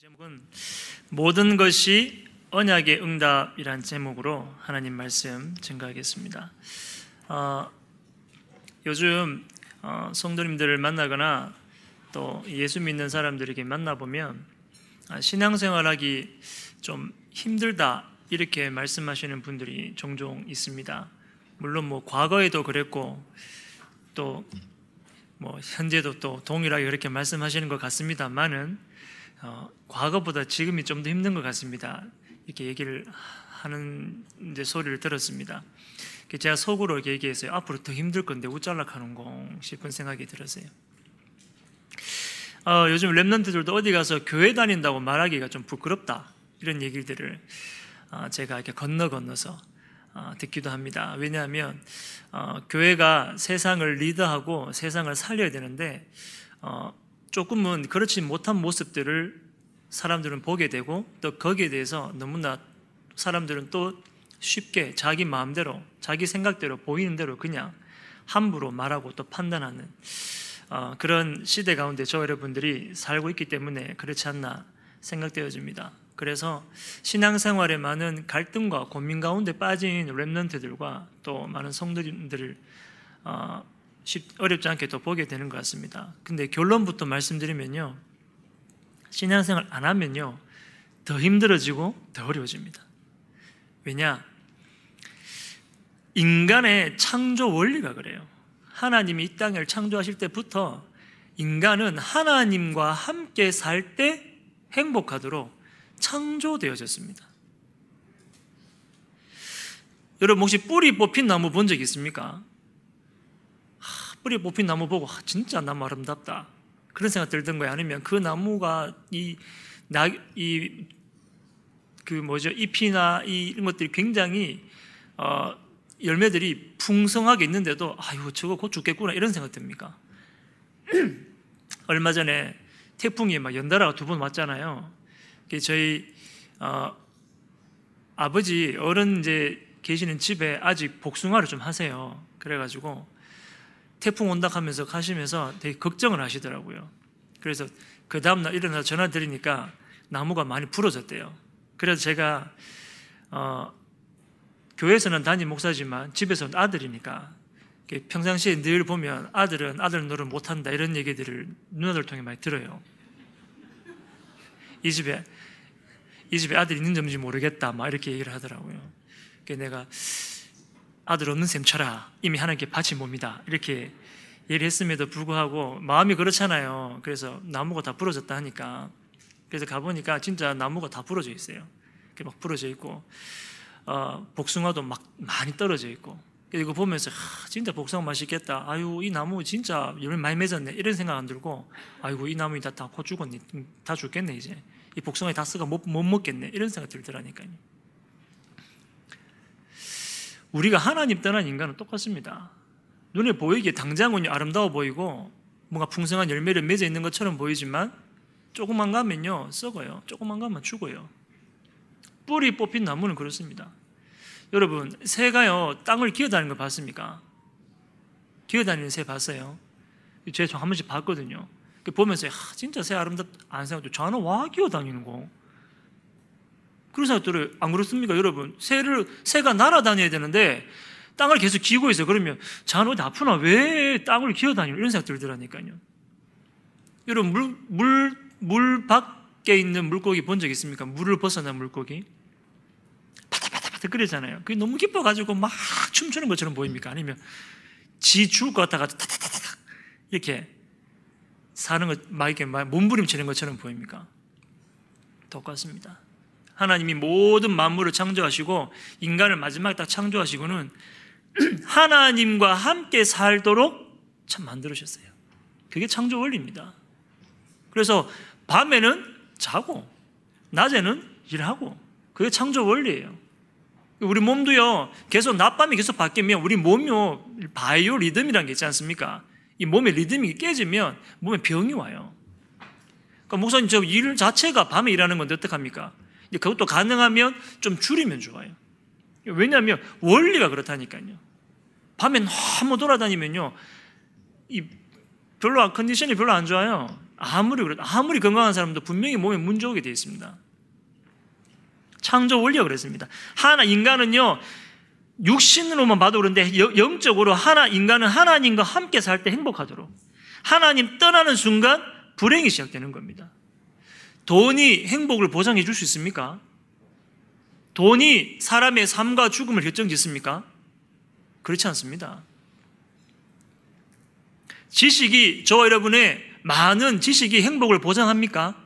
제목은 모든 것이 언약의 응답이란 제목으로 하나님 말씀 증거하겠습니다. 요즘 성도님들을 만나거나 또 예수 믿는 사람들에게 만나보면 신앙생활하기 좀 힘들다 이렇게 말씀하시는 분들이 종종 있습니다. 물론 과거에도 그랬고 또 현재도 또 동일하게 그렇게 말씀하시는 것 같습니다만은 과거보다 지금이 좀 더 힘든 것 같습니다. 이렇게 얘기를 하는 소리를 들었습니다. 제가 속으로 이렇게 얘기했어요. 앞으로 더 힘들 건데 우짤락하는공 싶은 생각이 들었어요. 요즘 랩런트들도 어디 가서 교회 다닌다고 말하기가 좀 부끄럽다 이런 얘기들을 제가 이렇게 건너서 듣기도 합니다. 왜냐하면 교회가 세상을 리드하고 세상을 살려야 되는데 조금은 그렇지 못한 모습들을 사람들은 보게 되고 또 거기에 대해서 너무나 사람들은 또 쉽게 자기 마음대로 자기 생각대로 보이는 대로 그냥 함부로 말하고 또 판단하는 그런 시대 가운데 저 여러분들이 살고 있기 때문에 그렇지 않나 생각되어집니다. 그래서 신앙생활에 많은 갈등과 고민 가운데 빠진 랩런트들과 또 많은 성도님들을 어렵지 않게 또 보게 되는 것 같습니다. 근데 결론부터 말씀드리면요, 신앙생활 안 하면요 더 힘들어지고 더 어려워집니다. 왜냐? 인간의 창조 원리가 그래요. 하나님이 이 땅을 창조하실 때부터 인간은 하나님과 함께 살 때 행복하도록 창조되어졌습니다. 여러분 혹시 뿌리 뽑힌 나무 본 적 있습니까? 뿌리 뽑힌 나무 보고 진짜 나무 아름답다 그런 생각 들던 거예요? 아니면 그 나무가 잎이나 이런 것들이 굉장히 열매들이 풍성하게 있는데도 아유 저거 곧 죽겠구나 이런 생각 듭니까? 얼마 전에 태풍이 연달아 2번 왔잖아요. 저희 아버지 어른 이제 계시는 집에 아직 복숭아를 좀 하세요. 그래가지고 태풍 온다 하면서 가시면서 되게 걱정을 하시더라고요. 그래서 그 다음날 일어나서 전화 드리니까 나무가 많이 부러졌대요. 그래서 제가 교회에서는 담임 목사지만 집에서는 아들이니까 평상시에 늘 보면 아들은 노릇 못한다 이런 얘기들을 누나들 통해 많이 들어요. 이 집에 아들 있는 점인지 모르겠다 이렇게 얘기를 하더라고요. 내가 아들 없는 셈 쳐라 이미 하나님께 바친 몸이다 이렇게 얘기를 했음에도 불구하고 마음이 그렇잖아요. 그래서 나무가 다 부러졌다 하니까 그래서 가보니까 진짜 나무가 다 부러져 있어요. 이렇게 막 부러져 있고 복숭아도 막 많이 떨어져 있고 이거 보면서 진짜 복숭아 맛있겠다, 아유 이 나무 진짜 열매 많이 맺었네 이런 생각 안 들고 아이고 이 나무 다 곧 죽었네 다 죽겠네 이제 이 복숭아에 다 쓰가 못 먹겠네 이런 생각 들더라니까요. 우리가 하나님 떠난 인간은 똑같습니다. 눈에 보이기에 당장은 아름다워 보이고 뭔가 풍성한 열매를 맺어 있는 것처럼 보이지만 조금만 가면요 썩어요. 조금만 가면 죽어요. 뿌리 뽑힌 나무는 그렇습니다. 여러분 새가요 땅을 기어다니는 거 봤습니까? 기어다니는 새 봤어요? 제가 한 번씩 봤거든요. 보면서 진짜 새 아름답다 안 생각도 저는 와 기어다니는 거 그런 생각들을 안 그렇습니까? 여러분 새가 날아다녀야 되는데 땅을 계속 기고 있어요. 그러면 저는 어디 아프나 왜 땅을 기어다니는 이런 생각 들더라니까요. 여러분 물 밖에 있는 물고기 본 적 있습니까? 물을 벗어난 물고기 그러잖아요. 그게 너무 기뻐가지고 막 춤추는 것처럼 보입니까? 아니면 지 죽을 것 같아가지고 타타타타 이렇게 사는 것, 막 이렇게 막 몸부림치는 것처럼 보입니까? 똑같습니다. 하나님이 모든 만물을 창조하시고 인간을 마지막에 딱 창조하시고는 하나님과 함께 살도록 참 만들으셨어요. 그게 창조 원리입니다. 그래서 밤에는 자고 낮에는 일하고 그게 창조 원리예요. 우리 몸도요 계속 낮밤이 계속 바뀌면 우리 몸이요 바이오 리듬이라는 게 있지 않습니까? 이 몸의 리듬이 깨지면 몸에 병이 와요. 그러니까 목사님 저 일 자체가 밤에 일하는 건데 어떡합니까? 그것도 가능하면 좀 줄이면 좋아요. 왜냐하면 원리가 그렇다니까요. 밤에 너무 돌아다니면요 이 컨디션이 별로 안 좋아요. 아무리 건강한 사람도 분명히 몸에 문제 오게 되어 있습니다. 창조 원리가 그랬습니다. 하나 인간은요 육신으로만 봐도 그런데 영적으로 하나 인간은 하나님과 함께 살 때 행복하도록, 하나님 떠나는 순간 불행이 시작되는 겁니다. 돈이 행복을 보장해 줄 수 있습니까? 돈이 사람의 삶과 죽음을 결정짓습니까? 그렇지 않습니다. 지식이, 저와 여러분의 많은 지식이 행복을 보장합니까?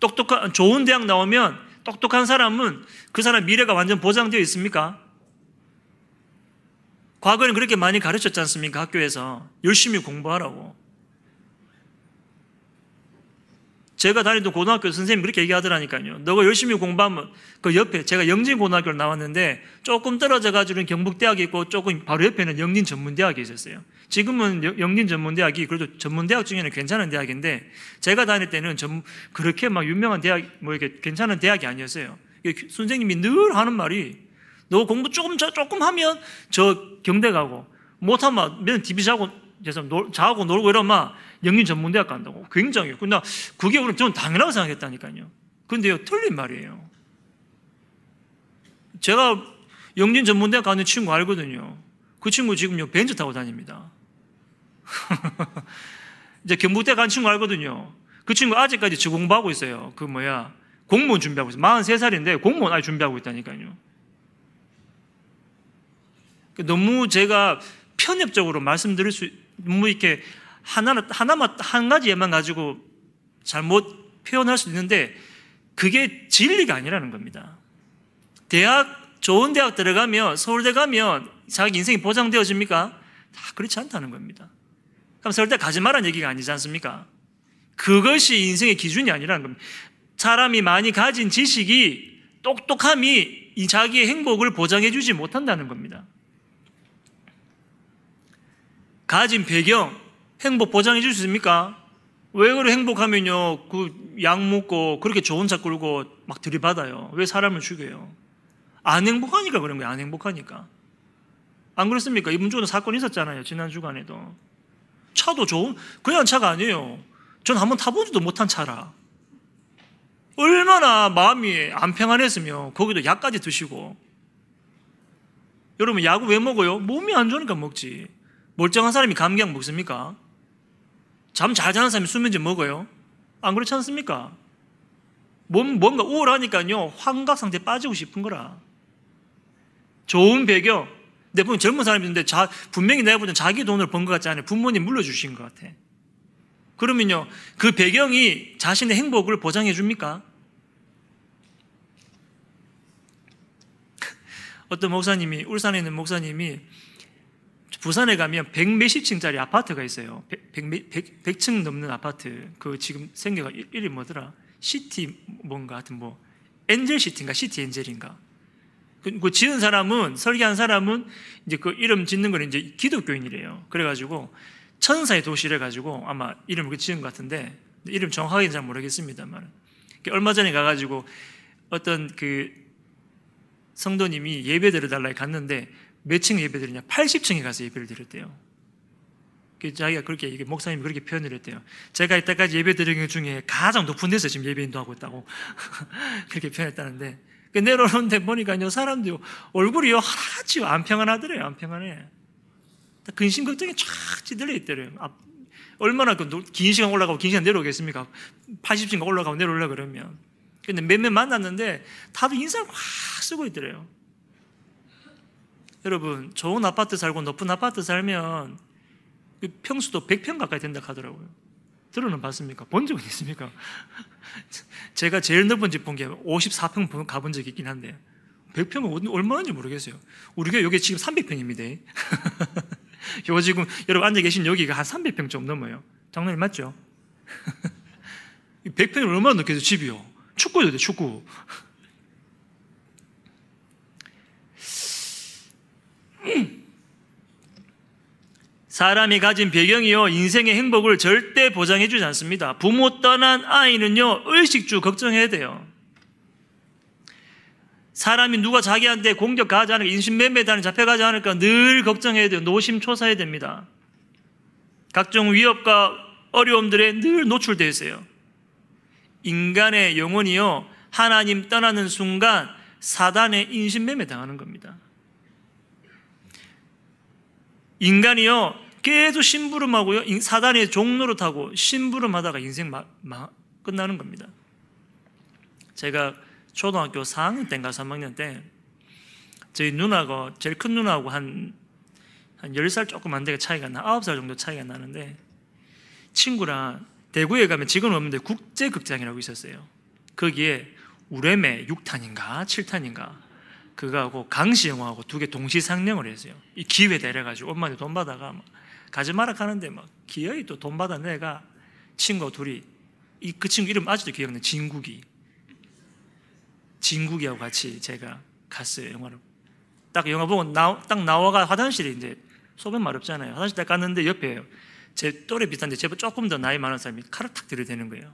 똑똑한, 좋은 대학 나오면 똑똑한 사람은 그 사람 미래가 완전 보장되어 있습니까? 과거에는 그렇게 많이 가르쳤지 않습니까? 학교에서 열심히 공부하라고. 제가 다니던 고등학교 선생님이 그렇게 얘기하더라니까요. 너가 열심히 공부하면, 그 옆에 제가 영진고등학교를 나왔는데 조금 떨어져가지고는 경북대학이 있고 조금 바로 옆에는 영진전문대학이 있었어요. 지금은 영진전문대학이 그래도 전문대학 중에는 괜찮은 대학인데, 제가 다닐 때는 그렇게 막 유명한 대학, 뭐 이렇게 괜찮은 대학이 아니었어요. 선생님이 늘 하는 말이, 너 공부 조금 하면 저 경대 가고, 못하면 맨날 디비자고 자고 놀고 이러면 영진전문대학 간다고. 굉장히. 근데 그게 우리는 저는 당연하다고 생각했다니까요. 근데요, 틀린 말이에요. 제가 영진전문대학 가는 친구 알거든요. 그 친구 지금 요 벤츠 타고 다닙니다. 이제 경북대 간 친구 알거든요. 그 친구 아직까지 지 공부하고 있어요. 공무원 준비하고 있어요. 43살인데 공무원 아직 준비하고 있다니까요. 너무 제가 편협적으로 말씀드릴 수, 뭐 이렇게 한 가지에만 가지고 잘못 표현할 수 있는데, 그게 진리가 아니라는 겁니다. 좋은 대학 들어가면, 서울대 가면 자기 인생이 보장되어집니까? 다 그렇지 않다는 겁니다. 그럼 서울대 가지 말라는 얘기가 아니지 않습니까? 그것이 인생의 기준이 아니라는 겁니다. 사람이 많이 가진 지식이, 똑똑함이 이 자기의 행복을 보장해주지 못한다는 겁니다. 가진 배경, 행복 보장해 줄 수 있습니까? 왜 그래 행복하면요, 그 약 먹고 그렇게 좋은 차 끌고 막 들이받아요. 왜 사람을 죽여요? 안 행복하니까 그런 거예요. 안 행복하니까. 안 그렇습니까? 이번 주에도 사건이 있었잖아요. 지난 주간에도. 차도 그냥 차가 아니에요. 전 한번 타보지도 못한 차라. 얼마나 마음이 안 평안했으면 거기도 약까지 드시고. 여러분, 약을 왜 먹어요? 몸이 안 좋으니까 먹지. 멀쩡한 사람이 감기약 먹습니까? 잠 잘 자는 사람이 수면제 먹어요? 안 그렇지 않습니까? 뭔가 우울하니까요, 환각상태에 빠지고 싶은 거라. 좋은 배경. 근데 보면 젊은 사람인데 분명히 내가 보면 자기 돈을 번 것 같지 않아요. 부모님 물려주신 것 같아. 그러면요, 그 배경이 자신의 행복을 보장해 줍니까? 어떤 목사님이, 울산에 있는 목사님이 부산에 가면 100몇십층짜리 아파트가 있어요. 100층 넘는 아파트. 그 지금 생겨가 이름이 뭐더라? 시티 뭔가 하여튼 뭐 엔젤 시티인가 시티 엔젤인가. 그 지은 사람은, 설계한 사람은 이제 그 이름 짓는 건 이제 기독교인이래요. 그래가지고 천사의 도시래 가지고 아마 이름을 지은 것 같은데, 이름 정확하게는 잘 모르겠습니다만, 얼마 전에 가가지고 어떤 그 성도님이 예배드려 달라고 갔는데. 몇 층 예배 드리냐? 80층에 가서 예배를 드렸대요. 자기가 그렇게, 목사님이 그렇게 표현을 했대요. 제가 이때까지 예배 드린 것 중에 가장 높은 데서 지금 예배인도 하고 있다고. 그렇게 표현했다는데. 내려오는데 보니까요, 사람들이 얼굴이 하나같이 안 평안하더래요. 안 평안해. 근심 걱정이 쫙 찌들려 있더래요. 얼마나 긴 시간 올라가고 긴 시간 내려오겠습니까? 80층 올라가고 내려오려고 그러면. 근데 몇몇 만났는데 다들 인상을 확 쓰고 있더래요. 여러분, 좋은 아파트 살고 높은 아파트 살면 평수도 100평 가까이 된다 하더라고요. 들어는 봤습니까? 본 적은 있습니까? 제가 제일 넓은 집 본 게 54평 가본 적이 있긴 한데 100평은 얼마인지 모르겠어요. 우리가 여기 지금 300평입니다. 요 지금 여러분 앉아 계신 여기가 한 300평 좀 넘어요. 장난이 맞죠? 100평이 얼마나 높겠어요? 집이요. 축구도 돼, 축구. 사람이 가진 배경이요, 인생의 행복을 절대 보장해 주지 않습니다. 부모 떠난 아이는요, 의식주 걱정해야 돼요. 사람이 누가 자기한테 공격하지 않을까, 인신매매단에 잡혀가지 않을까 늘 걱정해야 돼요. 노심초사해야 됩니다. 각종 위협과 어려움들에 늘 노출되어 있어요. 인간의 영혼이요 하나님 떠나는 순간 사단의 인신매매 당하는 겁니다. 인간이요 계속 심부름하고요 사단의 종노릇하고 심부름하다가 인생 끝나는 겁니다. 제가 초등학교 4학년 때인가 3학년 때 저희 누나가 제일 큰 누나하고 한 10살 조금 안 되게 차이가 나 9살 정도 차이가 나는데 친구랑 대구에 가면 지금은 없는데 국제극장이라고 있었어요. 거기에 우레메 6탄인가 7탄인가 그거하고 강시 영화하고 2개 동시 상영을 했어요. 이 기회 내려가지고 엄마한테 돈 받아가 막 가지 마라 하는데 막 기어이 또 돈 받아 내가 친구 둘이 그 친구 이름 아직도 기억나요. 진국이하고 같이 제가 갔어요. 영화를 딱 영화 보고 딱 나와가 화장실에 이제 소변 마렵잖아요. 화장실 딱 갔는데 옆에 제 또래 비슷한데 제보다 조금 더 나이 많은 사람이 칼을 탁 들이대는 거예요.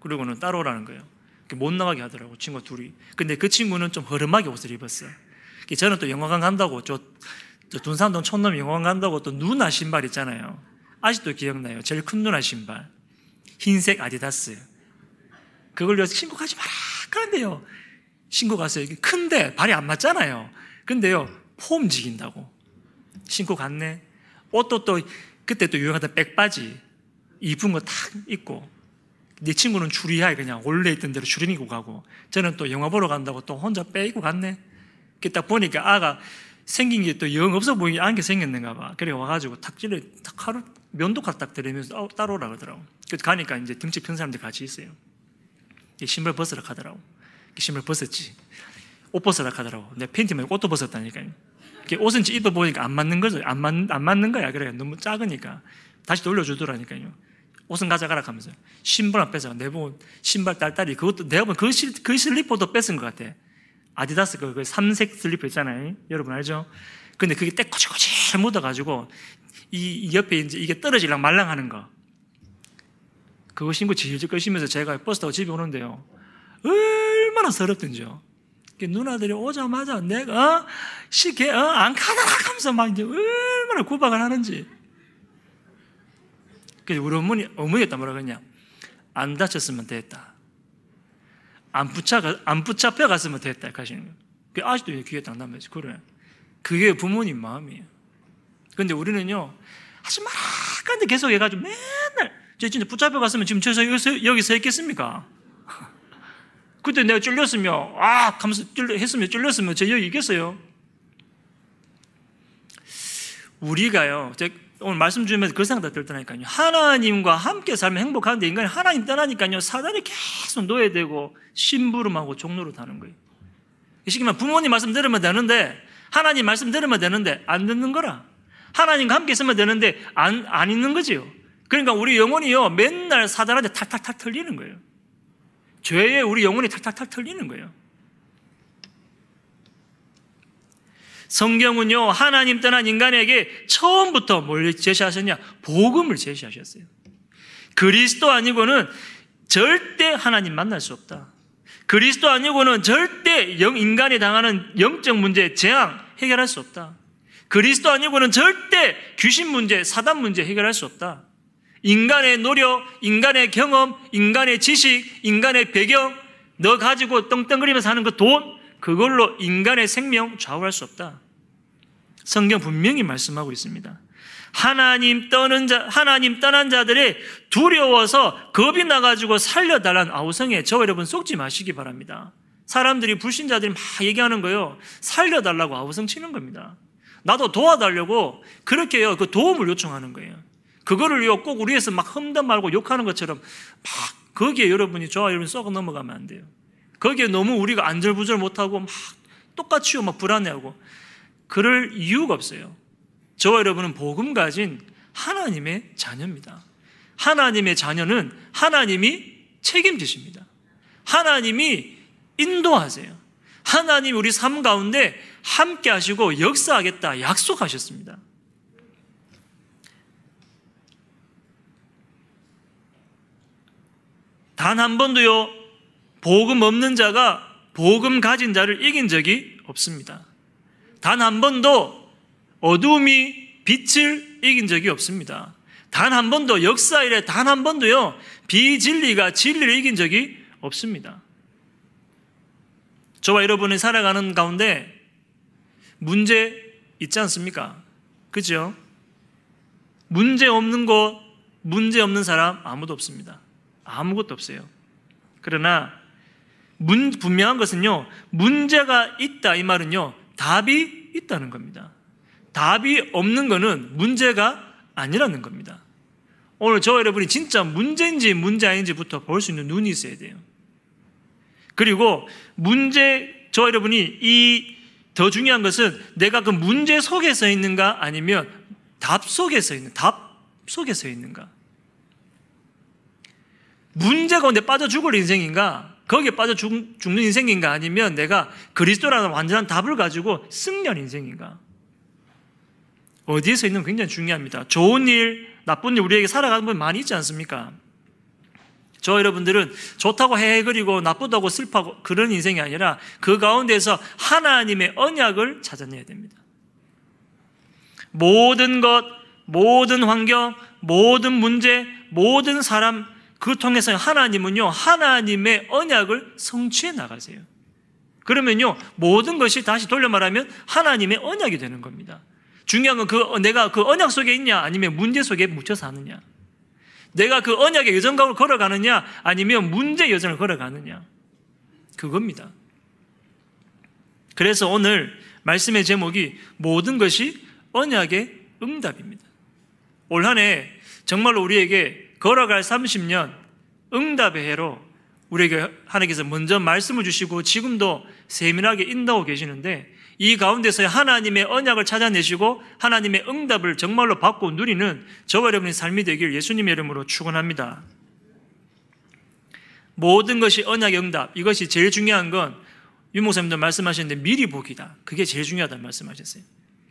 그리고는 따라오라는 거예요. 못 나가게 하더라고 친구 둘이. 근데 그 친구는 좀 허름하게 옷을 입었어요. 저는 또 영화관 간다고 저 둔산동 촌놈 영화관 간다고 또 누나 신발 있잖아요. 아직도 기억나요. 제일 큰 누나 신발 흰색 아디다스 그걸 위해서 신고 가지 마라 그런데요 신고 갔어요. 큰데 발이 안 맞잖아요. 근데요 폼 지긴다고 신고 갔네. 옷도 또 그때 또 유행하던 백바지 이쁜 거 탁 입고 내 친구는 추리하에 그냥 원래 있던 대로 추리 입고 가고 저는 또 영화 보러 간다고 또 혼자 빼 입고 갔네. 딱 보니까 아가 생긴 게 또 영 없어 보이게 안게 생겼는가 봐. 그래 와가지고 탁 찔러 탁 하루 면도칼 딱 들이면서 따라오라 그러더라고. 그래서 가니까 이제 등치 큰 사람들 같이 있어요. 신발 벗으라 하더라고. 신발 벗었지. 옷 벗으라 하더라고. 내가 팬티 말고 옷도 벗었다니까요. 옷은 입어보니까 안 맞는 거죠. 안 맞는 거야. 그래. 너무 작으니까. 다시 돌려주더라니까요. 옷은 가져가라 하면서. 신발 안 뺏어. 내보고 신발 딸딸이. 그것도 내가 보면 그 슬리퍼도 뺏은 것 같아. 아디다스 그 삼색 슬리퍼 있잖아요. 여러분 알죠? 근데 그게 떼꼬치꼬치 묻어가지고 이 옆에 이제 이게 떨어지랑 말랑 하는 거. 그거 신고 질질 끄시면서 제가 버스 타고 집에 오는데요. 얼마나 서럽던지요. 누나들이 오자마자 내가 시계 안 가다라 하면서 막 이제 얼마나 구박을 하는지. 그래서 우리 어머니가 뭐라 그러냐? 안 다쳤으면 됐다. 안 붙잡혀 갔으면 됐다. 하시는 거예요. 그게 아직도 귀에 딱 남아있어요. 그래. 그게 부모님 마음이에요. 근데 우리는요 하지 마라. 근데 계속 해가지고 맨날 저 진짜 붙잡혀 갔으면 지금 저기서 여기 서 있겠습니까? 그때 내가 쫄렸으면 쫄렸으면 저 여기 있겠어요? 우리가요 제가 오늘 말씀 주면서 그 생각 다 들더라니까요. 하나님과 함께 살면 행복한데 인간이 하나님 떠나니까요 사단이 계속 노예되고 심부름하고 종노릇 하는 거예요. 시기만 부모님 말씀 들으면 되는데 하나님 말씀 들으면 되는데 안 듣는 거라. 하나님과 함께 있으면 되는데 안 있는 거지요. 그러니까 우리 영혼이요 맨날 사단한테 탈탈탈 털리는 거예요. 죄에 우리 영혼이 탈탈탈 털리는 거예요. 성경은요 하나님 떠난 인간에게 처음부터 뭘 제시하셨냐? 복음을 제시하셨어요. 그리스도 아니고는 절대 하나님 만날 수 없다. 그리스도 아니고는 절대 인간이 당하는 영적 문제, 재앙 해결할 수 없다. 그리스도 아니고는 절대 귀신 문제, 사단 문제 해결할 수 없다. 인간의 노력, 인간의 경험, 인간의 지식, 인간의 배경, 너 가지고 떵떵거리면서 하는 그 돈, 그걸로 인간의 생명 좌우할 수 없다. 성경 분명히 말씀하고 있습니다. 하나님 떠난 자들이 두려워서 겁이 나가지고 살려달라는 아우성에 저 여러분 속지 마시기 바랍니다. 사람들이 불신자들이 막 얘기하는 거요. 살려달라고 아우성 치는 겁니다. 나도 도와달라고 그렇게요. 그 도움을 요청하는 거예요. 그거를 꼭 우리에서 막 험담 말고 욕하는 것처럼 막 거기에 여러분이 저와 여러분이 썩어 넘어가면 안 돼요. 거기에 너무 우리가 안절부절 못하고 막 똑같이요 막 불안해하고 그럴 이유가 없어요. 저와 여러분은 복음 가진 하나님의 자녀입니다. 하나님의 자녀는 하나님이 책임지십니다. 하나님이 인도하세요. 하나님이 우리 삶 가운데 함께 하시고 역사하겠다 약속하셨습니다. 단 한 번도요 복음 없는 자가 복음 가진 자를 이긴 적이 없습니다. 단 한 번도 어두움이 빛을 이긴 적이 없습니다. 단 한 번도, 역사 이래 단 한 번도요, 비진리가 진리를 이긴 적이 없습니다. 저와 여러분이 살아가는 가운데 문제 있지 않습니까? 그죠? 문제 없는 곳, 문제 없는 사람 아무도 없습니다. 아무것도 없어요. 그러나 분명한 것은요, 문제가 있다 이 말은요, 답이 있다는 겁니다. 답이 없는 것은 문제가 아니라는 겁니다. 오늘 저와 여러분이 진짜 문제인지 문제 아닌지부터 볼 수 있는 눈이 있어야 돼요. 그리고 저와 여러분이 더 중요한 것은 내가 그 문제 속에 서 있는가 아니면 답 속에 서 있는가. 문제가 근데 빠져 죽을 인생인가, 거기에 빠져 죽는 인생인가, 아니면 내가 그리스도라는 완전한 답을 가지고 승리한 인생인가. 어디에서 있는 건 굉장히 중요합니다. 좋은 일, 나쁜 일 우리에게 살아가는 분 많이 있지 않습니까? 저 여러분들은 좋다고 헤헤거리고 나쁘다고 슬퍼하고 그런 인생이 아니라 그 가운데서 하나님의 언약을 찾아내야 됩니다. 모든 것, 모든 환경, 모든 문제, 모든 사람, 그걸 통해서 하나님은요, 하나님의 언약을 성취해 나가세요. 그러면요, 모든 것이 다시 돌려 말하면 하나님의 언약이 되는 겁니다. 중요한 건 내가 그 언약 속에 있냐 아니면 문제 속에 묻혀 사느냐, 내가 그 언약의 여정을 걸어가느냐 아니면 문제의 여정을 걸어가느냐, 그겁니다. 그래서 오늘 말씀의 제목이 모든 것이 언약의 응답입니다. 올 한 해 정말로 우리에게 걸어갈 30년 응답의 해로 우리에게 하나님께서 먼저 말씀을 주시고 지금도 세밀하게 인도하고 계시는데, 이 가운데서 하나님의 언약을 찾아내시고 하나님의 응답을 정말로 받고 누리는 저와 여러분의 삶이 되길 예수님의 이름으로 축원합니다. 모든 것이 언약의 응답, 이것이 제일 중요한 건 유목사님도 말씀하셨는데 미리 보기다. 그게 제일 중요하다고 말씀하셨어요.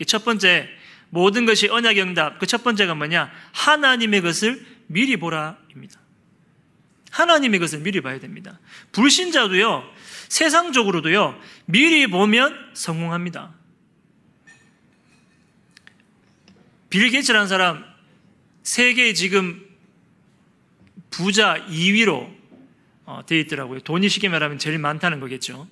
첫 번째, 모든 것이 언약의 응답, 그 첫 번째가 뭐냐, 하나님의 것을 미리 보라입니다. 하나님의 것을 미리 봐야 됩니다. 불신자도요, 세상적으로도요, 미리 보면 성공합니다. 빌 게이츠라는 사람, 세계 지금 부자 2위로 되어 있더라고요. 돈이 쉽게 말하면 제일 많다는 거겠죠.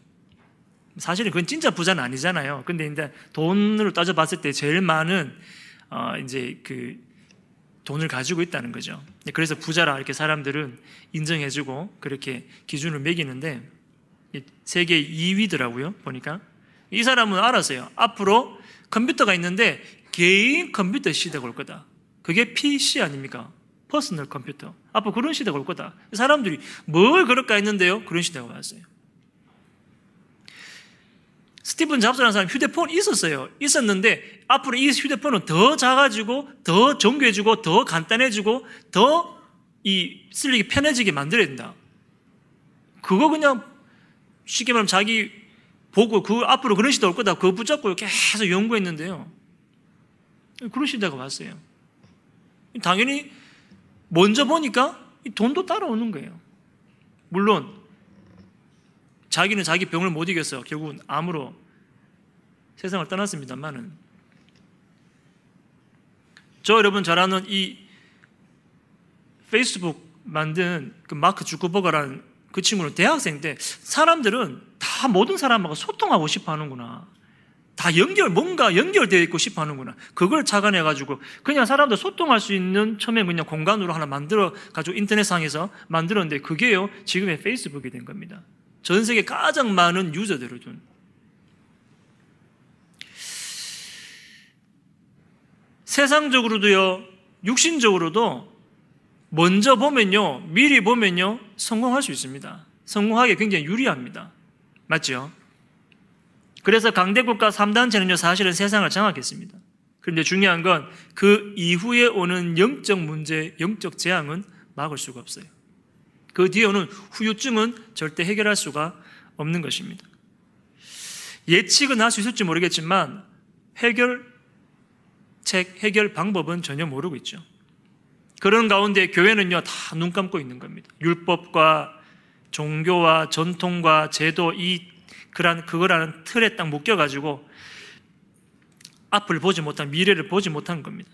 사실은 그건 진짜 부자는 아니잖아요. 근데 일단 돈으로 따져봤을 때 제일 많은 돈을 가지고 있다는 거죠. 그래서 부자라 이렇게 사람들은 인정해주고 그렇게 기준을 매기는데 세계 2위더라고요, 보니까. 이 사람은 알았어요. 앞으로 컴퓨터가 있는데 개인 컴퓨터 시대가 올 거다. 그게 PC 아닙니까? 퍼스널 컴퓨터. 앞으로 그런 시대가 올 거다. 사람들이 뭘 그럴까 했는데요, 그런 시대가 왔어요. 스티븐 잡스라는 사람 휴대폰이 있었어요. 있었는데 앞으로 이 휴대폰은 더 작아지고 더 정교해지고 더 간단해지고 더 쓰기 편해지게 만들어야 된다. 그거 그냥 쉽게 말하면 자기 보고 앞으로 그런 시대 올 거다, 그거 붙잡고 계속 연구했는데요, 그런 시대가 왔어요. 당연히 먼저 보니까 돈도 따라오는 거예요. 물론 자기는 자기 병을 못 이겨서 결국은 암으로 세상을 떠났습니다만은, 저 여러분 잘 아는 이 페이스북 만든 그 마크 주커버거라는 그 친구는 대학생 때, 사람들은 다 모든 사람하고 소통하고 싶어 하는구나, 다 뭔가 연결되어 있고 싶어 하는구나, 그걸 착안해가지고 그냥 사람들 소통할 수 있는, 처음에 그냥 공간으로 하나 만들어가지고 인터넷상에서 만들었는데 그게요, 지금의 페이스북이 된 겁니다. 전 세계 가장 많은 유저들을 둔. 세상적으로도요, 육신적으로도 먼저 보면요, 미리 보면요, 성공할 수 있습니다. 성공하기에 굉장히 유리합니다. 맞죠? 그래서 강대국가 3단체는요, 사실은 세상을 장악했습니다. 그런데 중요한 건 그 이후에 오는 영적 문제, 영적 재앙은 막을 수가 없어요. 그 뒤에 오는 후유증은 절대 해결할 수가 없는 것입니다. 예측은 할 수 있을지 모르겠지만 해결 방법은 전혀 모르고 있죠. 그런 가운데 교회는요, 다 눈 감고 있는 겁니다. 율법과 종교와 전통과 제도, 그거라는 틀에 딱 묶여가지고 앞을 보지 못한, 미래를 보지 못한 겁니다.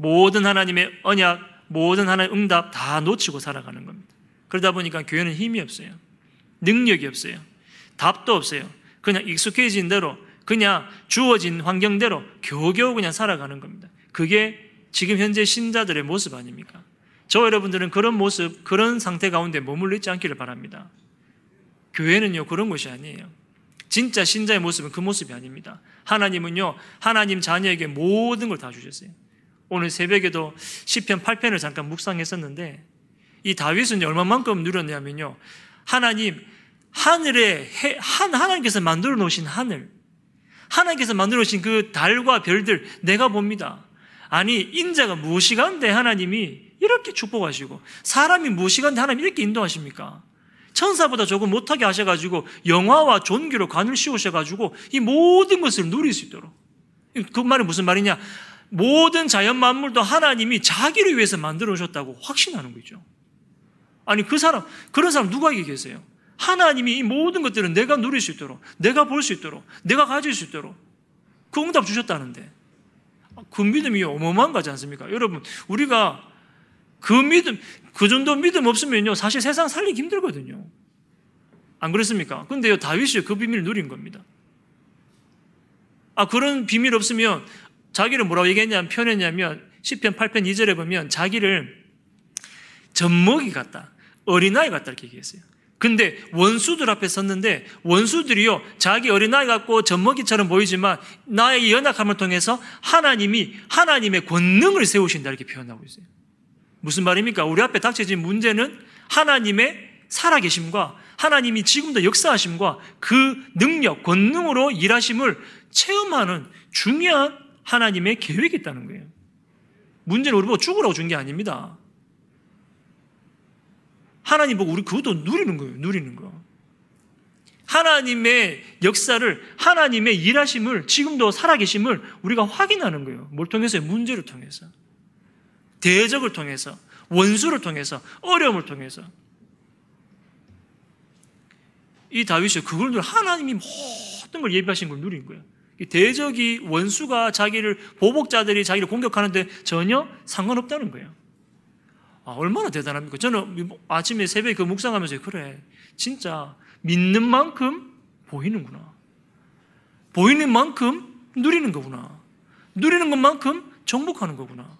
모든 하나님의 언약, 모든 하나님의 응답 다 놓치고 살아가는 겁니다. 그러다 보니까 교회는 힘이 없어요. 능력이 없어요. 답도 없어요. 그냥 익숙해진 대로, 그냥 주어진 환경대로 겨우겨우 그냥 살아가는 겁니다. 그게 지금 현재 신자들의 모습 아닙니까? 저 여러분들은 그런 모습, 그런 상태 가운데 머물러 있지 않기를 바랍니다. 교회는요, 그런 곳이 아니에요. 진짜 신자의 모습은 그 모습이 아닙니다. 하나님은요, 하나님 자녀에게 모든 걸 다 주셨어요. 오늘 새벽에도 시편 8편을 잠깐 묵상했었는데, 이 다윗은 얼마만큼 누렸냐면요, 하나님, 하늘에, 하나님께서 만들어 놓으신 하늘, 하나님께서 만들어 놓으신 그 달과 별들 내가 봅니다. 아니, 인자가 무시간데 하나님이 이렇게 축복하시고, 사람이 무시간데 하나님이 이렇게 인도하십니까? 천사보다 조금 못하게 하셔가지고 영화와 존귀로 관을 씌우셔가지고 이 모든 것을 누릴 수 있도록. 그 말이 무슨 말이냐? 모든 자연 만물도 하나님이 자기를 위해서 만들어 오셨다고 확신하는 거죠. 아니, 그 사람, 그런 사람 누구에게 계세요? 하나님이 이 모든 것들은 내가 누릴 수 있도록, 내가 볼 수 있도록, 내가 가질 수 있도록 그 응답 주셨다는데, 그 믿음이 어마어마한 거지 않습니까? 여러분, 우리가 그 믿음, 그 정도 믿음 없으면요, 사실 세상 살리기 힘들거든요. 안 그렇습니까? 근데요, 다윗이 그 비밀을 누린 겁니다. 아, 그런 비밀 없으면 자기를 뭐라고 얘기했냐면, 표현했냐면, 시편 8편 2절에 보면 자기를 젖먹이 같다, 어린아이 같다 이렇게 얘기했어요. 근데 원수들 앞에 섰는데, 원수들이요, 자기 어린아이 같고 젖먹이처럼 보이지만 나의 연약함을 통해서 하나님이, 하나님의 권능을 세우신다 이렇게 표현하고 있어요. 무슨 말입니까? 우리 앞에 닥쳐진 문제는 하나님의 살아계심과 하나님이 지금도 역사하심과 그 능력, 권능으로 일하심을 체험하는 중요한 하나님의 계획이 있다는 거예요. 문제는 우리 보고 죽으라고 준 게 아닙니다. 하나님 보고 우리 그것도 누리는 거예요. 누리는 거. 하나님의 역사를, 하나님의 일하심을, 지금도 살아계심을 우리가 확인하는 거예요. 뭘 통해서요? 문제를 통해서. 대적을 통해서, 원수를 통해서, 어려움을 통해서. 이 다윗이 그걸 누려, 하나님이 모든 걸 예비하신 걸 누린 거예요. 대적이, 원수가 자기를, 보복자들이 자기를 공격하는데 전혀 상관없다는 거예요. 아, 얼마나 대단합니까? 저는 아침에 새벽에 그 묵상하면서, 그래, 진짜 믿는 만큼 보이는구나. 보이는 만큼 누리는 거구나. 누리는 것만큼 정복하는 거구나.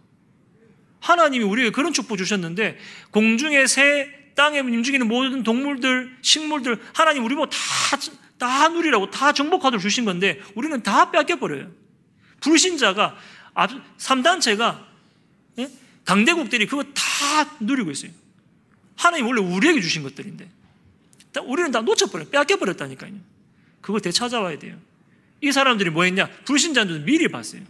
하나님이 우리에게 그런 축복 주셨는데, 공중의 새, 땅에 움직이는 모든 동물들, 식물들, 하나님 우리 보고 다 누리라고, 다 정복하도록 주신 건데 우리는 다 뺏겨버려요. 불신자가, 3단체가, 강대국들이 그거 다 누리고 있어요. 하나님 원래 우리에게 주신 것들인데 우리는 다 놓쳐버려요. 뺏겨버렸다니까요. 그걸 되찾아와야 돼요. 이 사람들이 뭐 했냐? 불신자들도 미리 봤어요.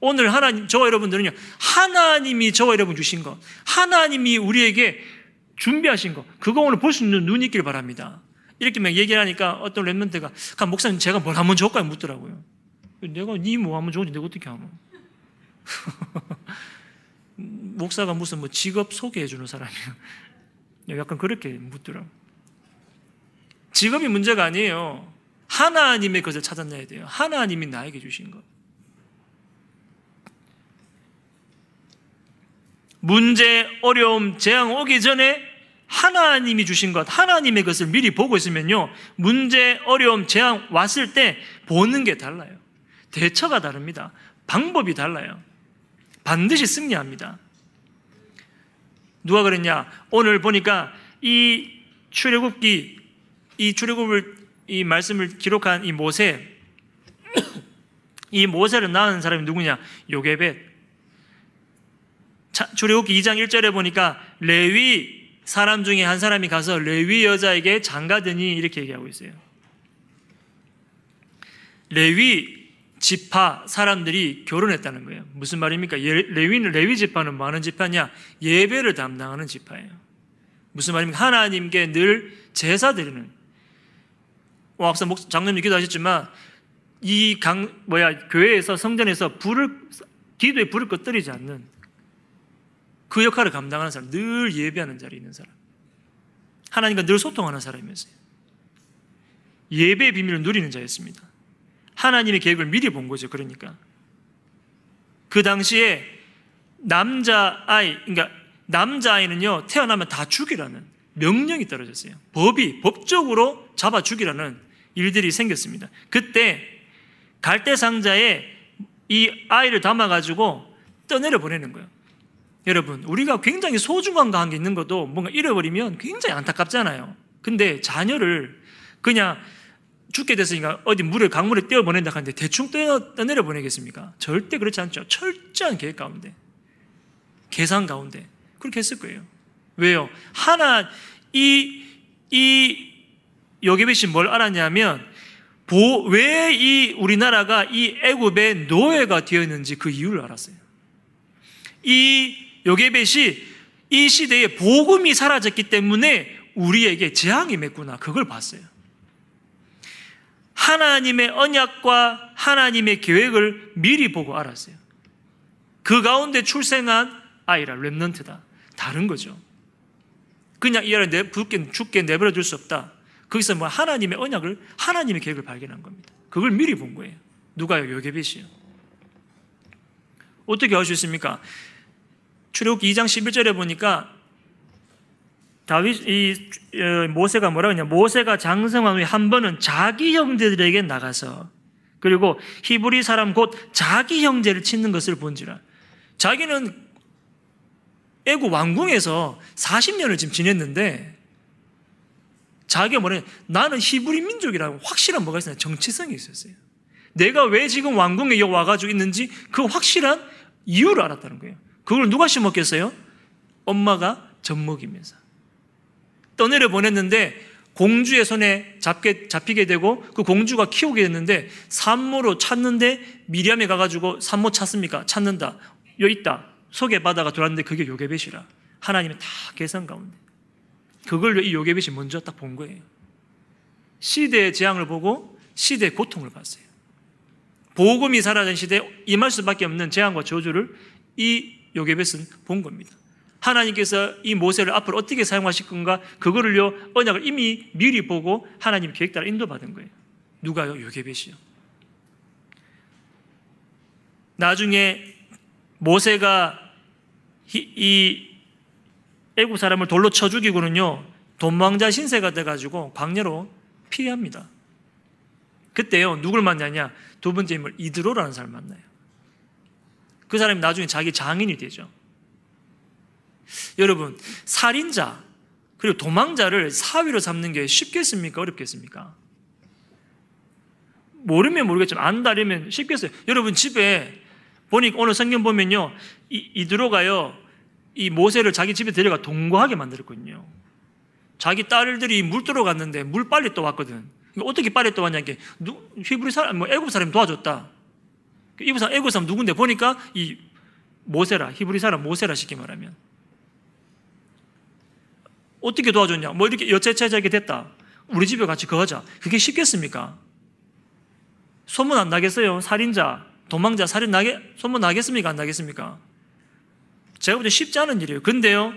오늘 하나님, 저와 여러분들은요, 하나님이 저와 여러분 주신 것, 하나님이 우리에게 준비하신 것, 그거 오늘 볼 수 있는 눈이 있길 바랍니다. 이렇게 막 얘기를 하니까 어떤 랩런트가, 목사님, 제가 뭘 하면 좋을까요? 묻더라고요. 내가 니 뭐 하면 좋은지 내가 어떻게 하노? 목사가 무슨 뭐 직업 소개해주는 사람이야. 약간 그렇게 묻더라고요. 직업이 문제가 아니에요. 하나님의 것을 찾아내야 돼요. 하나님이 나에게 주신 것. 문제, 어려움, 재앙 오기 전에 하나님이 주신 것, 하나님의 것을 미리 보고 있으면요, 문제, 어려움, 재앙 왔을 때 보는 게 달라요. 대처가 다릅니다. 방법이 달라요. 반드시 승리합니다. 누가 그랬냐? 오늘 보니까 이 출애굽기, 이 말씀을 기록한 이 모세, 이 모세를 낳은 사람이 누구냐? 요게벳. 출애굽기 2장 1절에 보니까 레위 사람 중에 한 사람이 가서 레위 여자에게 장가드니 이렇게 얘기하고 있어요. 레위 지파 사람들이 결혼했다는 거예요. 무슨 말입니까? 레위는, 레위 지파는 많은 지파냐? 예배를 담당하는 지파예요. 무슨 말입니까? 하나님께 늘 제사 드리는. 앞서 장로님 기도하셨지만 이 교회에서, 성전에서 기도에 불을 꺼뜨리지 않는, 그 역할을 감당하는 사람, 늘 예배하는 자리에 있는 사람, 하나님과 늘 소통하는 사람이었어요. 예배의 비밀을 누리는 자였습니다. 하나님의 계획을 미리 본 거죠. 그러니까 그 당시에 남자아이, 그러니까 남자아이는요 태어나면 다 죽이라는 명령이 떨어졌어요. 법적으로 잡아 죽이라는 일들이 생겼습니다. 그때 갈대상자에 이 아이를 담아가지고 떠내려 보내는 거예요. 여러분, 우리가 굉장히 소중한 거 한 게 있는 것도 뭔가 잃어버리면 굉장히 안타깝잖아요. 근데 자녀를 그냥 죽게 됐으니까 어디 강물에 떼어 보낸다 하는데 대충 떠내려 보내겠습니까? 절대 그렇지 않죠. 철저한 계획 가운데, 계산 가운데 그렇게 했을 거예요. 왜요? 하나, 이 요게벳이 뭘 알았냐면 왜 이 우리나라가 이 애굽의 노예가 되었는지 그 이유를 알았어요. 이 요게벳이 이 시대에 복음이 사라졌기 때문에 우리에게 재앙이 맺구나, 그걸 봤어요. 하나님의 언약과 하나님의 계획을 미리 보고 알았어요. 그 가운데 출생한 아이라, 렘넌트다. 다른 거죠. 그냥 이 아이를 죽게 내버려 둘 수 없다. 거기서 하나님의 언약을, 하나님의 계획을 발견한 겁니다. 그걸 미리 본 거예요. 누가요? 요게벳이요. 어떻게 할 수 있습니까? 출애굽기 2장 11절에 보니까 모세가 뭐라고 했냐? 모세가 장성한 후에 한 번은 자기 형제들에게 나가서, 그리고 히브리 사람 곧 자기 형제를 치는 것을 본지라. 자기는 애굽 왕궁에서 40년을 지금 지냈는데 자기가 뭐래? 나는 히브리 민족이라고 확실한 뭐가 있었냐? 정체성이 있었어요. 내가 왜 지금 왕궁에 와가지고 있는지 그 확실한 이유를 알았다는 거예요. 그걸 누가 심었겠어요? 엄마가 젖먹이면서 떠내려 보냈는데 공주의 손에 잡히게 되고 그 공주가 키우게 됐는데 산모로 찾는데 미리암에 가가지고 산모 찾습니까? 찾는다. 여기 있다. 소개받아가 돌았는데 그게 요게벳이라. 하나님은 다 계산 가운데. 그걸 이 요게벳이 먼저 딱 본 거예요. 시대의 재앙을 보고 시대의 고통을 봤어요. 복음이 사라진 시대에 임할 수밖에 없는 재앙과 저주를 이 요게벳은 본 겁니다. 하나님께서 이 모세를 앞으로 어떻게 사용하실 건가, 그거를요, 언약을 이미 미리 보고 하나님 계획 따라 인도받은 거예요. 누가요? 요게벳이요. 나중에 모세가 이 애국 사람을 돌로 쳐 죽이고는요, 도망자 신세가 돼가지고 광야로 피합니다. 그때요, 누굴 만나냐? 두 번째 인물 이드로라는 사람을 만나요. 그 사람이 나중에 자기 장인이 되죠. 여러분, 살인자 그리고 도망자를 사위로 삼는 게 쉽겠습니까? 어렵겠습니까? 모르면 모르겠지만 안다려면 쉽겠어요. 여러분, 집에 보니까 오늘 성경 보면요, 이드로가요 이 모세를 자기 집에 데려가 동거하게 만들었거든요. 자기 딸들이 물 들어갔는데 물 빨리 또 왔거든. 그러니까 어떻게 빨리 또 왔냐, 이게 히브리 사람, 애굽 사람이 도와줬다. 애굽 사람 누군데 보니까 이 모세라, 히브리 사람 모세라, 쉽게 말하면. 어떻게 도와줬냐? 이렇게 여체체자게 됐다. 우리 집에 같이 거하자. 그게 쉽겠습니까? 소문 안 나겠어요? 살인자, 도망자, 소문 나겠습니까? 안 나겠습니까? 제가 볼 때 쉽지 않은 일이에요. 근데요,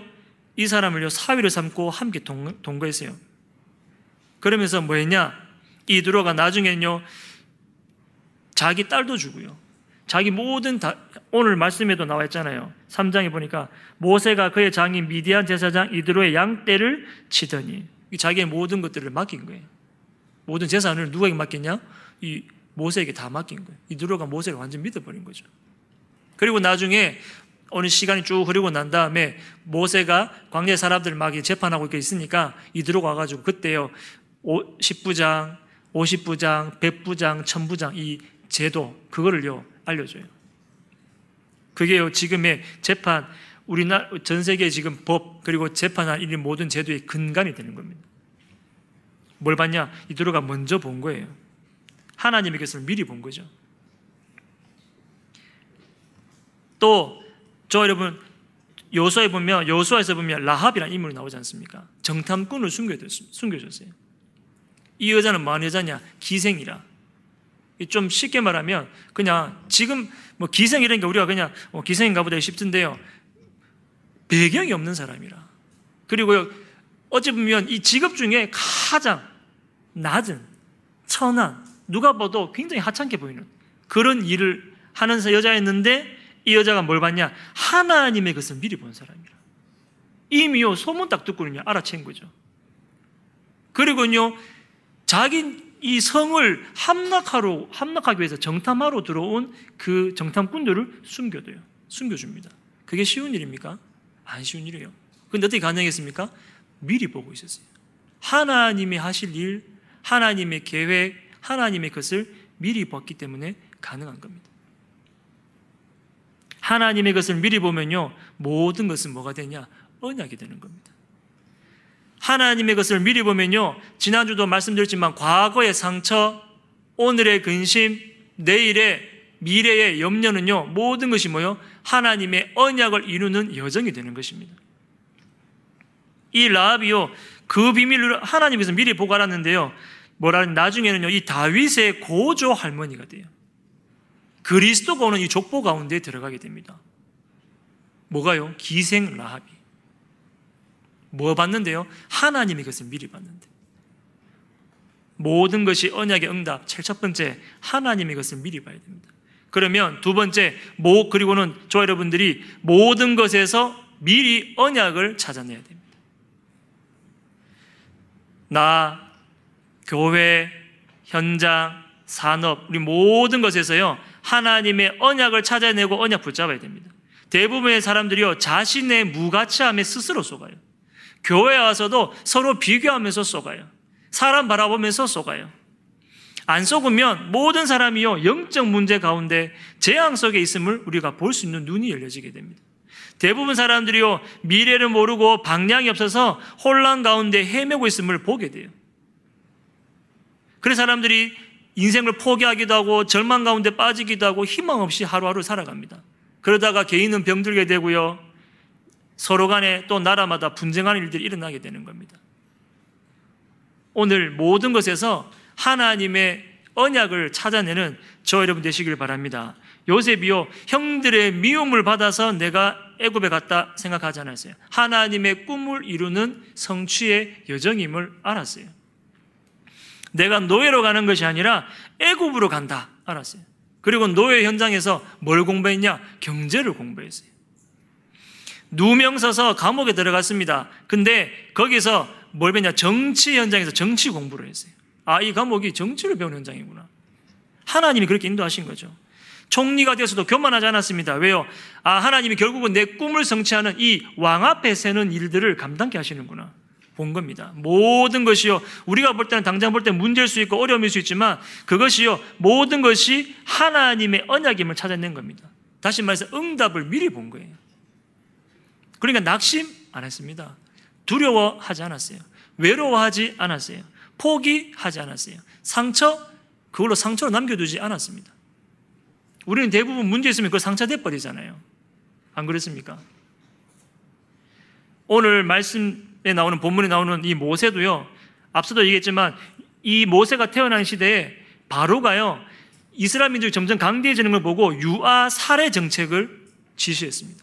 이 사람을요, 사위를 삼고 함께 동거했어요. 그러면서 뭐 했냐? 이드로가 나중에는요, 자기 딸도 주고요. 자기 오늘 말씀에도 나와 있잖아요. 3장에 보니까 모세가 그의 장인 미디안 제사장 이드로의 양떼를 치더니, 자기의 모든 것들을 맡긴 거예요. 모든 재산을 누구에게 맡겼냐? 이 모세에게 다 맡긴 거예요. 이드로가 모세를 완전히 믿어버린 거죠. 그리고 나중에 어느 시간이 쭉 흐르고 난 다음에 모세가 광야 사람들 막 재판하고 이렇게 있으니까 이드로가 와가지고 그때요, 10부장, 50부장, 100부장, 1000부장 이 제도, 그거를요 알려줘요. 그게요 지금의 재판, 우리나라 전 세계의 지금 법 그리고 재판한 이 모든 제도의 근간이 되는 겁니다. 뭘 봤냐? 이드로가 먼저 본 거예요. 하나님의 것을 미리 본 거죠. 또 저 여러분, 여호수아에서 보면 라합이라는 인물이 나오지 않습니까? 정탐꾼을 숨겨줬어요. 이 여자는 뭐 하는 여자냐? 기생이라. 좀 쉽게 말하면 그냥 지금 기생이라는 게 우리가 그냥 기생인가 보다 싶던데요, 배경이 없는 사람이라. 그리고요, 어찌 보면 이 직업 중에 가장 낮은, 천한, 누가 봐도 굉장히 하찮게 보이는 그런 일을 하는 여자였는데 이 여자가 뭘 봤냐? 하나님의 것을 미리 본 사람이라. 이미요 소문 딱 듣고는요 알아챈 거죠. 그리고는요 자기 이 성을 함락하기 위해서 정탐하러 들어온 그 정탐꾼들을 숨겨둬요. 숨겨줍니다. 그게 쉬운 일입니까? 안 쉬운 일이에요. 그런데 어떻게 가능했습니까? 미리 보고 있었어요. 하나님이 하실 일, 하나님의 계획, 하나님의 것을 미리 봤기 때문에 가능한 겁니다. 하나님의 것을 미리 보면요 모든 것은 뭐가 되냐? 언약이 되는 겁니다. 하나님의 것을 미리 보면요 지난주도 말씀드렸지만 과거의 상처, 오늘의 근심, 내일의 미래의 염려는요 모든 것이 뭐요? 하나님의 언약을 이루는 여정이 되는 것입니다. 이 라합이요 그 비밀을 하나님께서 미리 보고 알았는데요 나중에는요 이 다윗의 고조 할머니가 돼요. 그리스도가 오는 이 족보 가운데 들어가게 됩니다. 뭐가요? 기생 라합이 뭐 봤는데요? 하나님의 것을 미리 봤는데 모든 것이 언약의 응답, 첫 번째 하나님의 것을 미리 봐야 됩니다. 그러면 두 번째 그리고는 저와 여러분들이 모든 것에서 미리 언약을 찾아내야 됩니다. 나, 교회, 현장, 산업 우리 모든 것에서요 하나님의 언약을 찾아내고 언약 붙잡아야 됩니다. 대부분의 사람들이요 자신의 무가치함에 스스로 속아요. 교회에 와서도 서로 비교하면서 속아요. 사람 바라보면서 속아요. 안 속으면 모든 사람이요 영적 문제 가운데 재앙 속에 있음을 우리가 볼 수 있는 눈이 열려지게 됩니다. 대부분 사람들이요 미래를 모르고 방향이 없어서 혼란 가운데 헤매고 있음을 보게 돼요. 그래서 사람들이 인생을 포기하기도 하고 절망 가운데 빠지기도 하고 희망 없이 하루하루 살아갑니다. 그러다가 개인은 병들게 되고요 서로 간에 또 나라마다 분쟁하는 일들이 일어나게 되는 겁니다. 오늘 모든 것에서 하나님의 언약을 찾아내는 저와 여러분 되시길 바랍니다. 요셉이요 형들의 미움을 받아서 내가 애굽에 갔다 생각하지 않았어요. 하나님의 꿈을 이루는 성취의 여정임을 알았어요. 내가 노예로 가는 것이 아니라 애굽으로 간다 알았어요. 그리고 노예 현장에서 뭘 공부했냐? 경제를 공부했어요. 누명 서서 감옥에 들어갔습니다. 근데 거기서 뭘 배웠냐? 정치 현장에서 정치 공부를 했어요. 아, 이 감옥이 정치를 배우는 현장이구나. 하나님이 그렇게 인도하신 거죠. 총리가 되어서도 교만하지 않았습니다. 왜요? 아, 하나님이 결국은 내 꿈을 성취하는 이 왕 앞에 세는 일들을 감당케 하시는구나 본 겁니다. 모든 것이요 우리가 볼 때는 당장 볼 때 문제일 수 있고 어려움일 수 있지만 그것이요 모든 것이 하나님의 언약임을 찾아낸 겁니다. 다시 말해서 응답을 미리 본 거예요. 그러니까 낙심 안 했습니다. 두려워하지 않았어요. 외로워하지 않았어요. 포기하지 않았어요. 그걸로 상처로 남겨두지 않았습니다. 우리는 대부분 문제 있으면 그걸 상처 돼버리잖아요. 안 그렇습니까? 오늘 말씀에 나오는 본문에 나오는 이 모세도요 앞서도 얘기했지만 이 모세가 태어난 시대에 바로가요 이스라엘 민족이 점점 강대해지는 걸 보고 유아 살해 정책을 지시했습니다.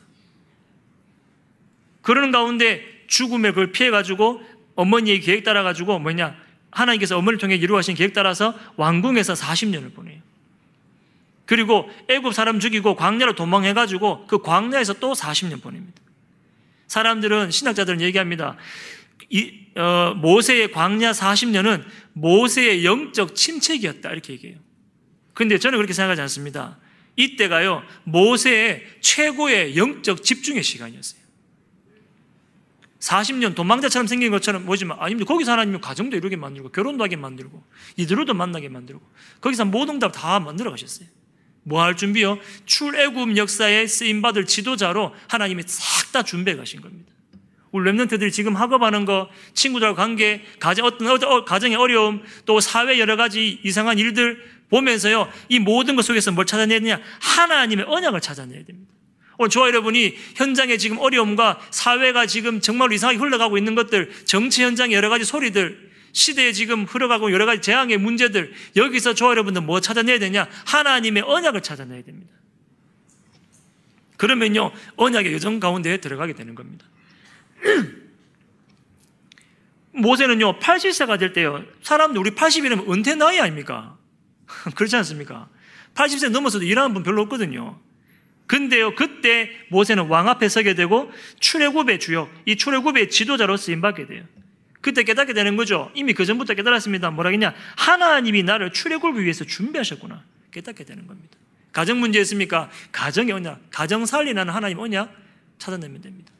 그러는 가운데 죽음에 그걸 피해가지고 어머니의 계획 따라가지고 하나님께서 어머니를 통해 이루어하신 계획 따라서 왕궁에서 40년을 보내요. 그리고 애굽 사람 죽이고 광야로 도망해가지고 그 광야에서 또 40년 보냅니다. 사람들은 신학자들은 얘기합니다. 모세의 광야 40년은 모세의 영적 침체기였다 이렇게 얘기해요. 근데 저는 그렇게 생각하지 않습니다. 이때가요 모세의 최고의 영적 집중의 시간이었어요. 40년 도망자처럼 생긴 것처럼 보지만 아닙니다. 거기서 하나님은 가정도 이루게 만들고 결혼도 하게 만들고 이들로도 만나게 만들고 거기서 모든 다 만들어 가셨어요. 뭐 할 준비요? 출애굽 역사에 쓰임받을 지도자로 하나님이 싹 다 준비해 가신 겁니다. 우리 랩런트들이 지금 학업하는 거, 친구들하고 관계, 가정의 어려움, 또 사회 여러 가지 이상한 일들 보면서요 이 모든 것 속에서 뭘 찾아내야 되냐? 하나님의 언약을 찾아내야 됩니다. 오늘 저와 여러분이 현장에 지금 어려움과 사회가 지금 정말로 이상하게 흘러가고 있는 것들, 정치 현장의 여러 가지 소리들, 시대에 지금 흘러가고 여러 가지 재앙의 문제들, 여기서 저와 여러분들 뭐 찾아내야 되냐? 하나님의 언약을 찾아내야 됩니다. 그러면요 언약의 여정 가운데에 들어가게 되는 겁니다. 모세는요 80세가 될 때요 사람들 우리 80이라면 은퇴 나이 아닙니까? 그렇지 않습니까? 80세 넘어서도 일하는 분 별로 없거든요. 근데요, 그때 모세는 왕 앞에 서게 되고 출애굽의 주역, 이 출애굽의 지도자로 쓰임받게 돼요. 그때 깨닫게 되는 거죠. 이미 그 전부터 깨달았습니다. 뭐라겠냐? 하나님이 나를 출애굽을 위해서 준비하셨구나. 깨닫게 되는 겁니다. 가정 문제 있습니까? 가정이 오냐? 가정 살리는 하나님 오냐? 찾아내면 됩니다.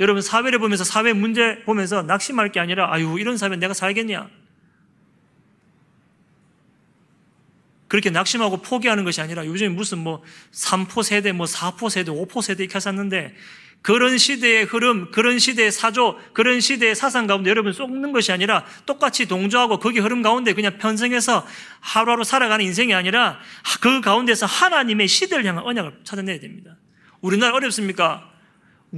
여러분, 사회를 보면서, 사회 문제 보면서 낙심할 게 아니라, 아유, 이런 사회는 내가 살겠냐? 그렇게 낙심하고 포기하는 것이 아니라, 요즘 무슨 3포 세대, 4포 세대, 5포 세대 이렇게 하셨는데, 그런 시대의 흐름, 그런 시대의 사조, 그런 시대의 사상 가운데 여러분 쏟는 것이 아니라, 똑같이 동조하고 거기 흐름 가운데 그냥 편승해서 하루하루 살아가는 인생이 아니라, 그 가운데서 하나님의 시대를 향한 언약을 찾아내야 됩니다. 우리나라 어렵습니까?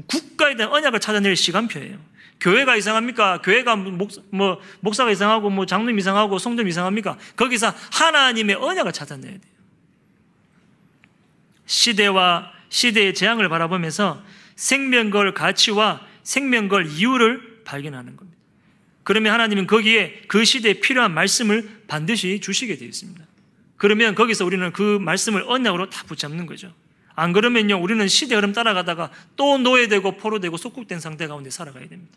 국가에 대한 언약을 찾아낼 시간표예요. 교회가 이상합니까? 교회가 목사가 이상하고 장로님 이상하고 성전 이상합니까? 거기서 하나님의 언약을 찾아내야 돼요. 시대와 시대의 재앙을 바라보면서 생명걸 가치와 생명걸 이유를 발견하는 겁니다. 그러면 하나님은 거기에 그 시대에 필요한 말씀을 반드시 주시게 되어 있습니다. 그러면 거기서 우리는 그 말씀을 언약으로 다 붙잡는 거죠. 안 그러면요, 우리는 시대 흐름 따라가다가 또 노예되고 포로되고 속국된 상태 가운데 살아가야 됩니다.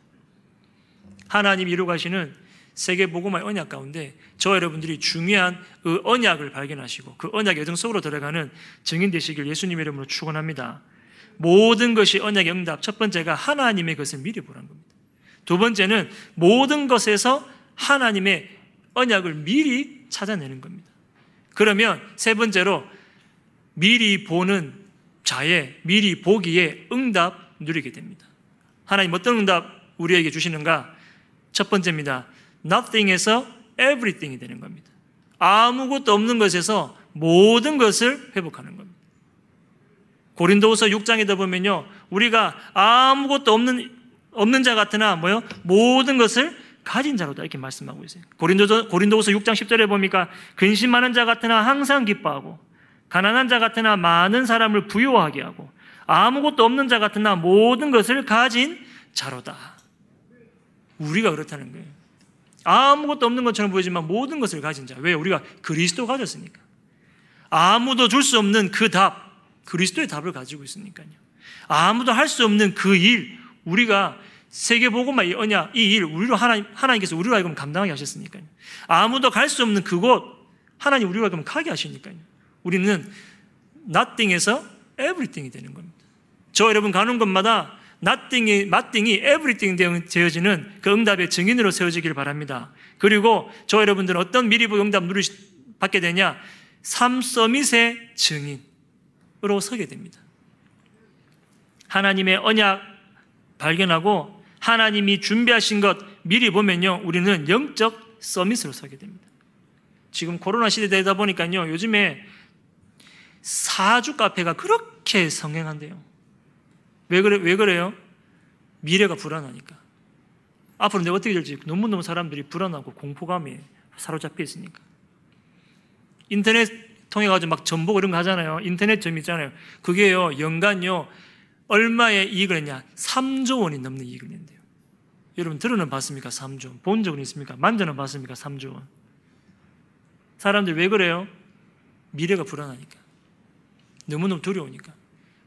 하나님이 이루가시는 세계 복음화의 언약 가운데 저와 여러분들이 중요한 그 언약을 발견하시고 그 언약의 여정 속으로 들어가는 증인되시길 예수님의 이름으로 축원합니다. 모든 것이 언약의 응답. 첫 번째가 하나님의 것을 미리 보라는 겁니다. 두 번째는 모든 것에서 하나님의 언약을 미리 찾아내는 겁니다. 그러면 세 번째로 미리 보는 자의 미리 보기에 응답 누리게 됩니다. 하나님 어떤 응답 우리에게 주시는가? 첫 번째입니다. nothing에서 everything이 되는 겁니다. 아무것도 없는 것에서 모든 것을 회복하는 겁니다. 고린도후서 6장에다 보면요, 우리가 아무것도 없는 자 같으나 모든 것을 가진 자로다 이렇게 말씀하고 있어요. 고린도후서 6장 10절에 보니까 근심 많은 자 같으나 항상 기뻐하고 가난한 자 같으나 많은 사람을 부유하게 하고 아무것도 없는 자 같으나 모든 것을 가진 자로다. 우리가 그렇다는 거예요. 아무것도 없는 것처럼 보이지만 모든 것을 가진 자. 왜? 우리가 그리스도 가졌으니까. 아무도 줄 수 없는 그 답, 그리스도의 답을 가지고 있으니까요. 아무도 할 수 없는 그 일, 우리가 세계복음화 이 언약, 이 일, 우리로 하나님께서 우리로 하여금 감당하게 하셨으니까요. 아무도 갈 수 없는 그곳, 하나님 우리로 하여금 가게 하시니까요. 우리는 nothing에서 everything이 되는 겁니다. 저 여러분 가는 곳마다 nothing이 everything 되어지는 그 응답의 증인으로 세워지길 바랍니다. 그리고 저 여러분들은 어떤 미리 보기 응답 받게 되냐? 삼서밋의 증인으로 서게 됩니다. 하나님의 언약 발견하고 하나님이 준비하신 것 미리 보면요, 우리는 영적 서밋으로 서게 됩니다. 지금 코로나 시대 되다 보니까요, 요즘에 사주 카페가 그렇게 성행한대요. 왜 그래요? 미래가 불안하니까. 앞으로 내가 어떻게 될지 너무너무 사람들이 불안하고 공포감에 사로잡혀 있으니까. 인터넷 통해 가지고 막 전복 이런 거 하잖아요. 인터넷점 있잖아요. 그게요, 연간요 얼마의 이익을 했냐? 3조 원이 넘는 이익을 낸대요. 여러분 들어는 봤습니까? 3조 원. 본 적은 있습니까? 만져는 봤습니까? 3조 원. 사람들 왜 그래요? 미래가 불안하니까. 너무너무 두려우니까.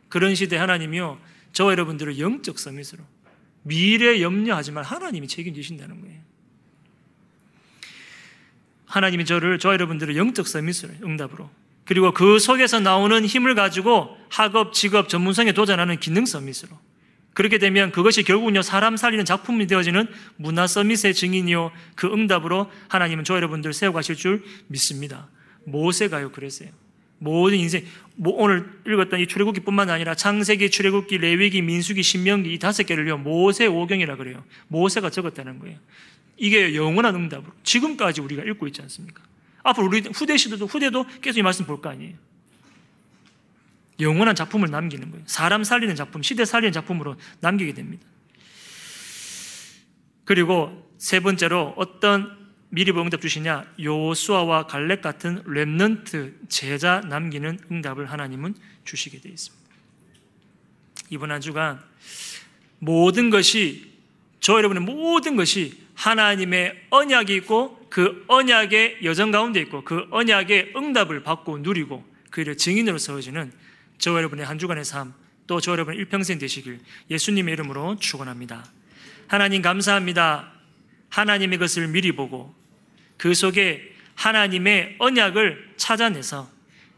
그런 시대에 하나님이요, 저와 여러분들을 영적 서밋으로 미래 염려하지만 하나님이 책임지신다는 거예요. 하나님이 저와 여러분들을 영적 서밋으로, 응답으로, 그리고 그 속에서 나오는 힘을 가지고 학업, 직업, 전문성에 도전하는 기능 서밋으로. 그렇게 되면 그것이 결국은요, 사람 살리는 작품이 되어지는 문화 서밋의 증인이요, 그 응답으로 하나님은 저 여러분들 세워가실 줄 믿습니다. 모세가요 그랬어요. 모든 인생, 오늘 읽었던 이 출애굽기뿐만 아니라 창세기, 출애굽기, 레위기, 민수기, 신명기 이 5개를요 모세 오경이라 그래요. 모세가 적었다는 거예요. 이게 영원한 응답으로 지금까지 우리가 읽고 있지 않습니까? 앞으로 우리 후대도 계속 이 말씀 볼 거 아니에요. 영원한 작품을 남기는 거예요. 사람 살리는 작품, 시대 살리는 작품으로 남기게 됩니다. 그리고 세 번째로 어떤 미리 보기 응답 주시냐? 요수아와 갈렙 같은 렘넌트 제자 남기는 응답을 하나님은 주시게 되어 있습니다. 이번 한 주간 모든 것이, 저 여러분의 모든 것이 하나님의 언약이 있고 그 언약의 여정 가운데 있고 그 언약의 응답을 받고 누리고 그 일의 증인으로 세워지는 저와 여러분의 한 주간의 삶, 또 저와 여러분의 일평생 되시길 예수님의 이름으로 축원합니다. 하나님 감사합니다. 하나님의 것을 미리 보고 그 속에 하나님의 언약을 찾아내서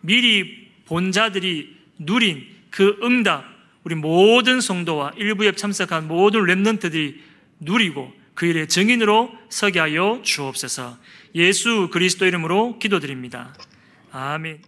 미리 본 자들이 누린 그 응답, 우리 모든 성도와 일부 예배 참석한 모든 렘넌트들이 누리고 그 일의 증인으로 서게 하여 주옵소서. 예수 그리스도 이름으로 기도드립니다. 아멘.